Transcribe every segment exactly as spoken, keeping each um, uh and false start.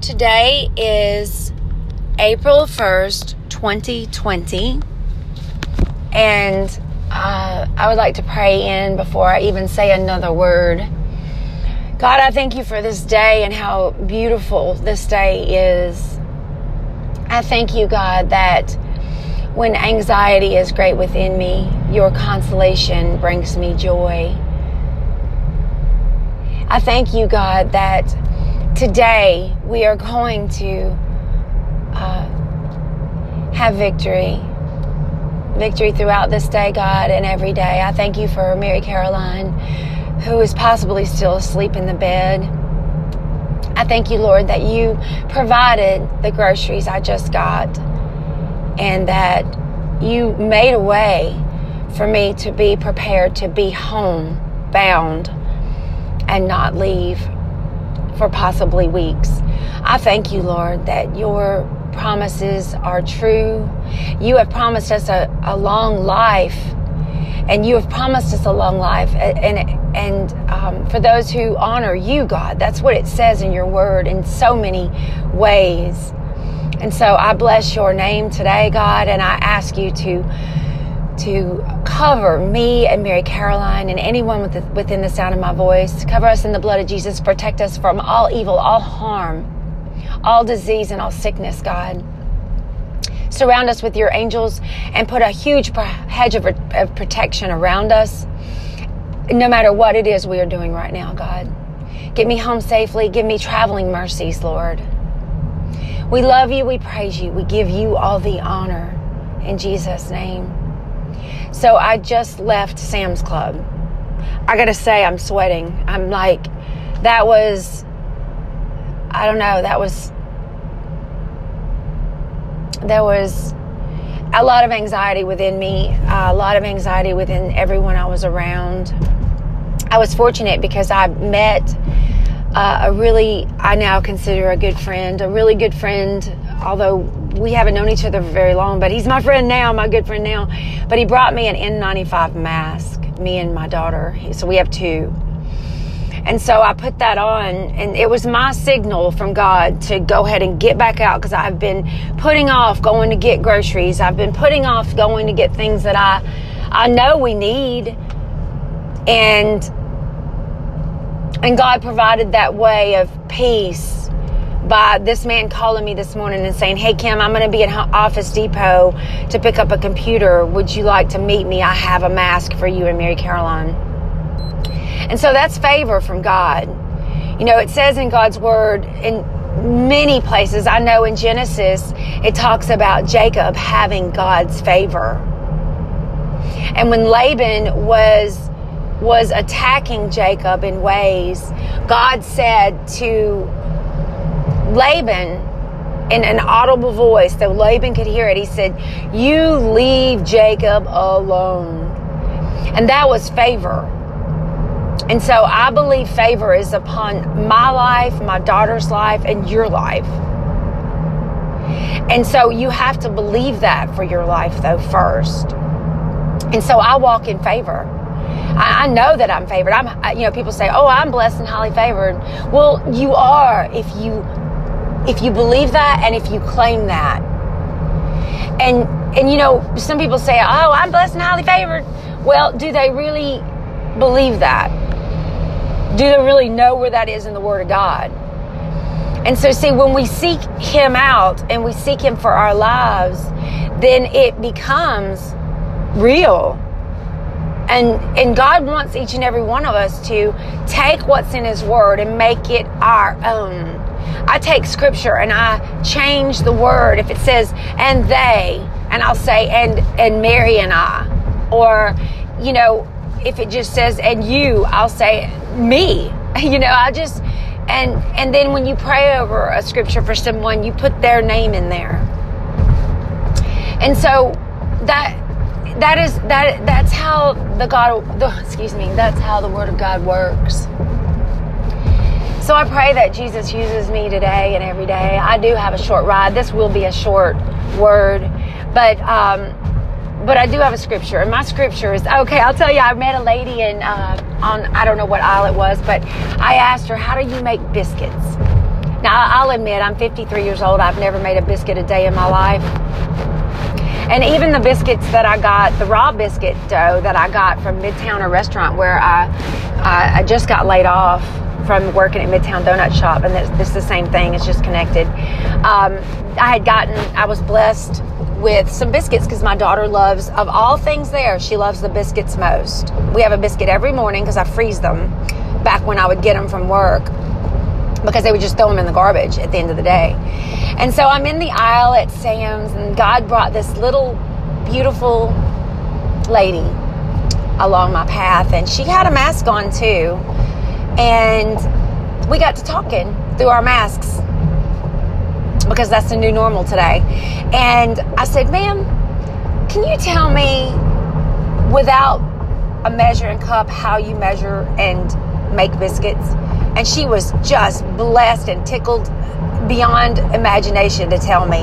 Today is April first, twenty twenty, and uh, I would like to pray in before I even say another word. God, I thank you for this day and how beautiful this day is. I thank you, God, that when anxiety is great within me, your consolation brings me joy. I thank you, God, that today we are going to uh, have victory. Victory throughout this day, God, and every day. I thank you for Mary Caroline, who is possibly still asleep in the bed. I thank you, Lord, that you provided the groceries I just got, and that you made a way for me to be prepared to be home bound and not leave for possibly weeks. I thank you, Lord, that your promises are true. You have promised us a, a long life, and you have promised us a long life. And and um, for those who honor you, God, that's what it says in your word in so many ways. And so I bless your name today, God, and I ask you to to cover me and Mary Caroline and anyone with the, within the sound of my voice. Cover us in the blood of Jesus. Protect us from all evil, all harm, all disease, and all sickness, God. Surround us with your angels and put a huge hedge of, of protection around us, no matter what it is we are doing right now, God. Get me home safely. Give me traveling mercies, Lord. We love you. We praise you. We give you all the honor in Jesus' name. So I just left Sam's Club. I got to say, I'm sweating. I'm like, that was, I don't know, that was, there was a lot of anxiety within me, a lot of anxiety within everyone I was around. I was fortunate because I met uh, a really, I now consider a good friend, a really good friend, although we haven't known each other for very long, but he's my friend now, my good friend now. But he brought me an N ninety-five mask, me and my daughter. So we have two. And so I put that on, and it was my signal from God to go ahead and get back out, because I've been putting off going to get groceries. I've been putting off going to get things that I, I know we need. And, and God provided that way of peace by this man calling me this morning and saying, "Hey, Kim, I'm going to be at Office Depot to pick up a computer. Would you like to meet me? I have a mask for you and Mary Caroline." And so that's favor from God. You know, it says in God's word in many places, I know in Genesis, it talks about Jacob having God's favor. And when Laban was was attacking Jacob in ways, God said to Laban in an audible voice, though Laban could hear it, he said, "You leave Jacob alone." And that was favor. And so I believe favor is upon my life, my daughter's life, and your life. And so you have to believe that for your life, though, first. And so I walk in favor. I, I know that I'm favored. I'm, you know, people say, "Oh, I'm blessed and highly favored." Well, you are if you if you believe that and if you claim that. And and you know, some people say, "Oh, I'm blessed and highly favored." Well, do they really believe that? Do they really know where that is in the Word of God? And so, see, when we seek Him out and we seek Him for our lives, then it becomes real. And and God wants each and every one of us to take what's in His Word and make it our own. I take Scripture and I change the Word. If it says, "and they," and I'll say, and and Mary and I. Or, you know, if it just says, "and you," I'll say, "me." You know, I just, and and then when you pray over a scripture for someone, you put their name in there. And so that that is that that's how the God the, excuse me that's how the Word of God works. So I pray that Jesus uses me today and every day. I do have a short ride. This will be a short word, but um But I do have a scripture, and my scripture is, okay, I'll tell you, I met a lady in, uh, on, I don't know what aisle it was, but I asked her, "How do you make biscuits?" Now, I'll admit, I'm fifty-three years old. I've never made a biscuit a day in my life. And even the biscuits that I got, the raw biscuit dough that I got from Midtown, a restaurant where I, I, I just got laid off from working at Midtown Donut Shop, and this, this is the same thing, it's just connected. Um, I had gotten, I was blessed with some biscuits because my daughter loves, of all things there, she loves the biscuits most. We have a biscuit every morning because I freeze them back when I would get them from work, because they would just throw them in the garbage at the end of the day. And so I'm in the aisle at Sam's, and God brought this little beautiful lady along my path, and she had a mask on too. And we got to talking through our masks, because that's the new normal today. And I said, ma'am, can you tell me without a measuring cup how you measure and make biscuits? And she was just blessed and tickled beyond imagination to tell me,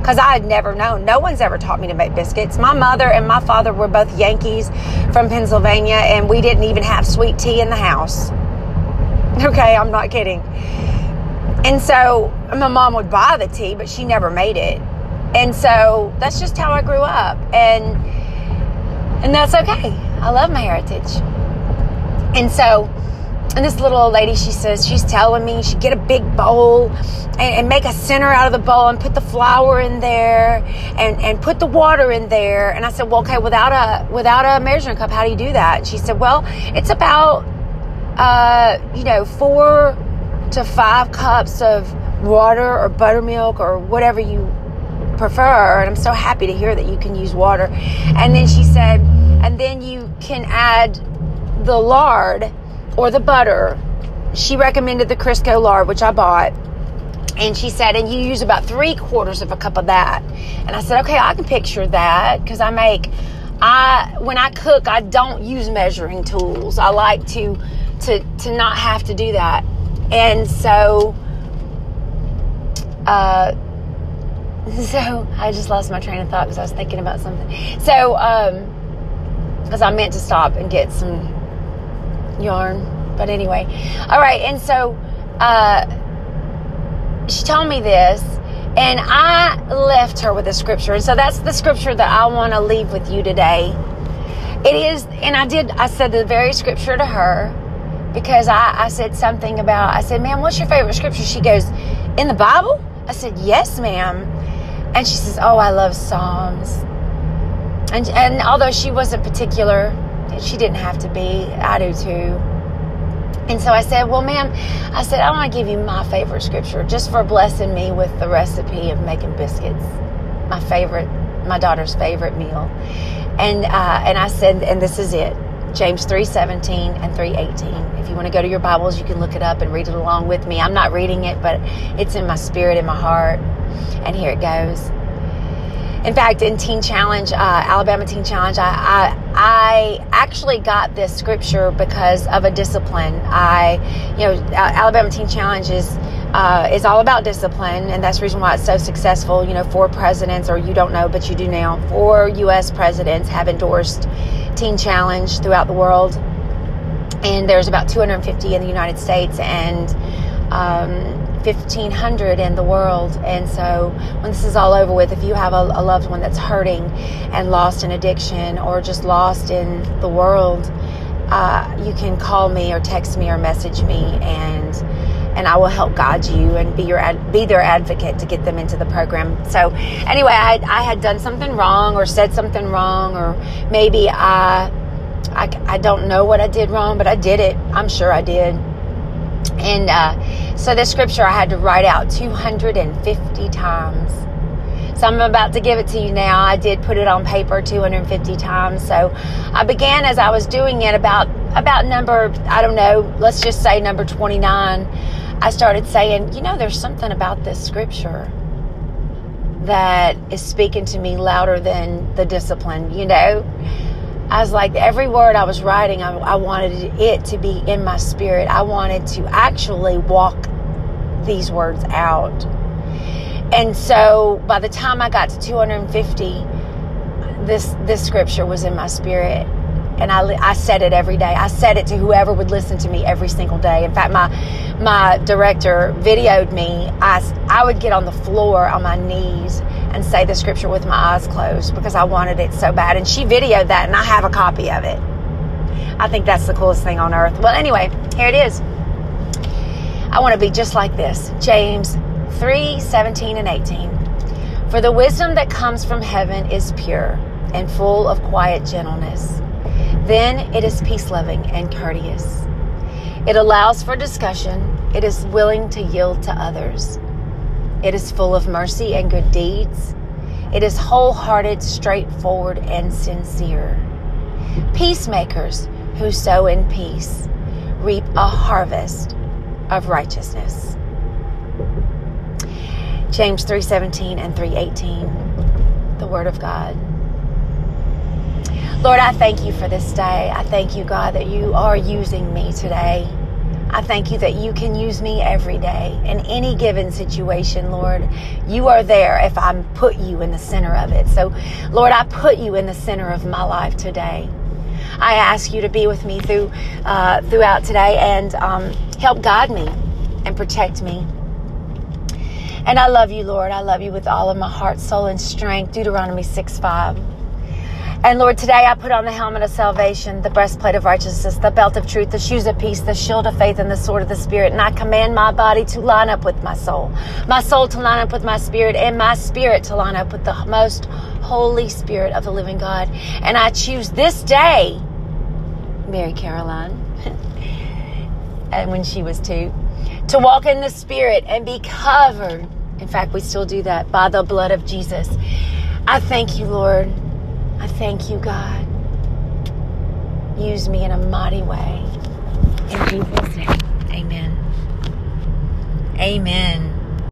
because I had never known. No one's ever taught me to make biscuits. My mother and my father were both Yankees from Pennsylvania, and we didn't even have sweet tea in the house. Okay, I'm not kidding. And so my mom would buy the tea, but she never made it. And so that's just how I grew up. And and that's okay. I love my heritage. And so... And this little old lady, she says, she's telling me, she get a big bowl and, and make a center out of the bowl and put the flour in there and, and put the water in there. And I said, well, okay, without a without a measuring cup, how do you do that? And she said, well, it's about, uh, you know, four to five cups of water or buttermilk or whatever you prefer. And I'm so happy to hear that you can use water. And then she said, and then you can add the lard or the butter. She recommended the Crisco lard, which I bought. And she said, and you use about three quarters of a cup of that. And I said, okay, I can picture that, because I make, I when I cook, I don't use measuring tools. I like to, to, to not have to do that. And so, uh, so I just lost my train of thought because I was thinking about something. So, um, because I meant to stop and get some yarn, but anyway, all right. And so uh she told me this, and I left her with a scripture, and so that's the scripture that I want to leave with you today. It is, and I did, I said the very scripture to her, because I, I said something about, I said, ma'am, what's your favorite scripture? She goes, in the Bible? I said, yes, ma'am. And she says, oh, I love Psalms. And and although she wasn't particular, she didn't have to be. I do too. And so I said, well, ma'am, I said, I want to give you my favorite scripture just for blessing me with the recipe of making biscuits. My favorite, my daughter's favorite meal. And, uh, and I said, and this is it. James three seventeen and three eighteen. If you want to go to your Bibles, you can look it up and read it along with me. I'm not reading it, but it's in my spirit, in my heart. And here it goes. In fact, in Teen Challenge, uh, Alabama Teen Challenge, I, I I actually got this scripture because of a discipline. I, you know, Alabama Teen Challenge is uh, is all about discipline, and that's the reason why it's so successful. You know, four presidents, or you don't know, but you do now. Four U S presidents have endorsed Teen Challenge throughout the world, and there's about two hundred fifty in the United States, and Um, fifteen hundred in the world. And so when this is all over with, if you have a, a loved one that's hurting and lost in addiction or just lost in the world, uh, you can call me or text me or message me, and and I will help guide you and be your ad, be their advocate to get them into the program. So anyway, I, I had done something wrong or said something wrong, or maybe I, I, I don't know what I did wrong, but I did it. I'm sure I did. And uh, so this scripture I had to write out two hundred fifty times. So I'm about to give it to you now. I did put it on paper two hundred fifty times. So I began, as I was doing it, about about number, I don't know, let's just say number twenty-nine. I started saying, you know, there's something about this scripture that is speaking to me louder than the discipline, you know. I was like, every word I was writing, I, I wanted it to be in my spirit. I wanted to actually walk these words out. And so by the time I got to two hundred fifty, this this scripture was in my spirit. And I, I said it every day. I said it to whoever would listen to me every single day. In fact, my my director videoed me. I, I would get on the floor on my knees and say the scripture with my eyes closed because I wanted it so bad. And she videoed that, and I have a copy of it. I think that's the coolest thing on earth. Well, anyway, here it is. I want to be just like this. James three, seventeen and eighteen. For the wisdom that comes from heaven is pure and full of quiet gentleness. Then it is peace-loving and courteous. It allows for discussion. It is willing to yield to others. It is full of mercy and good deeds. It is wholehearted, straightforward, and sincere. Peacemakers who sow in peace reap a harvest of righteousness. James three seventeen and three eighteen, the Word of God. Lord, I thank you for this day. I thank you, God, that you are using me today. I thank you that you can use me every day in any given situation, Lord. You are there if I put you in the center of it. So, Lord, I put you in the center of my life today. I ask you to be with me through uh, throughout today and um, help guide me and protect me. And I love you, Lord. I love you with all of my heart, soul, and strength. Deuteronomy six five. And Lord, today I put on the helmet of salvation, the breastplate of righteousness, the belt of truth, the shoes of peace, the shield of faith, and the sword of the Spirit. And I command my body to line up with my soul, my soul to line up with my spirit, and my spirit to line up with the most holy Spirit of the living God. And I choose this day, Mary Caroline, and when she was two, to walk in the Spirit and be covered. In fact, we still do that by the blood of Jesus. I thank you, Lord. I thank you, God. Use me in a mighty way. In Jesus' name, amen. Amen.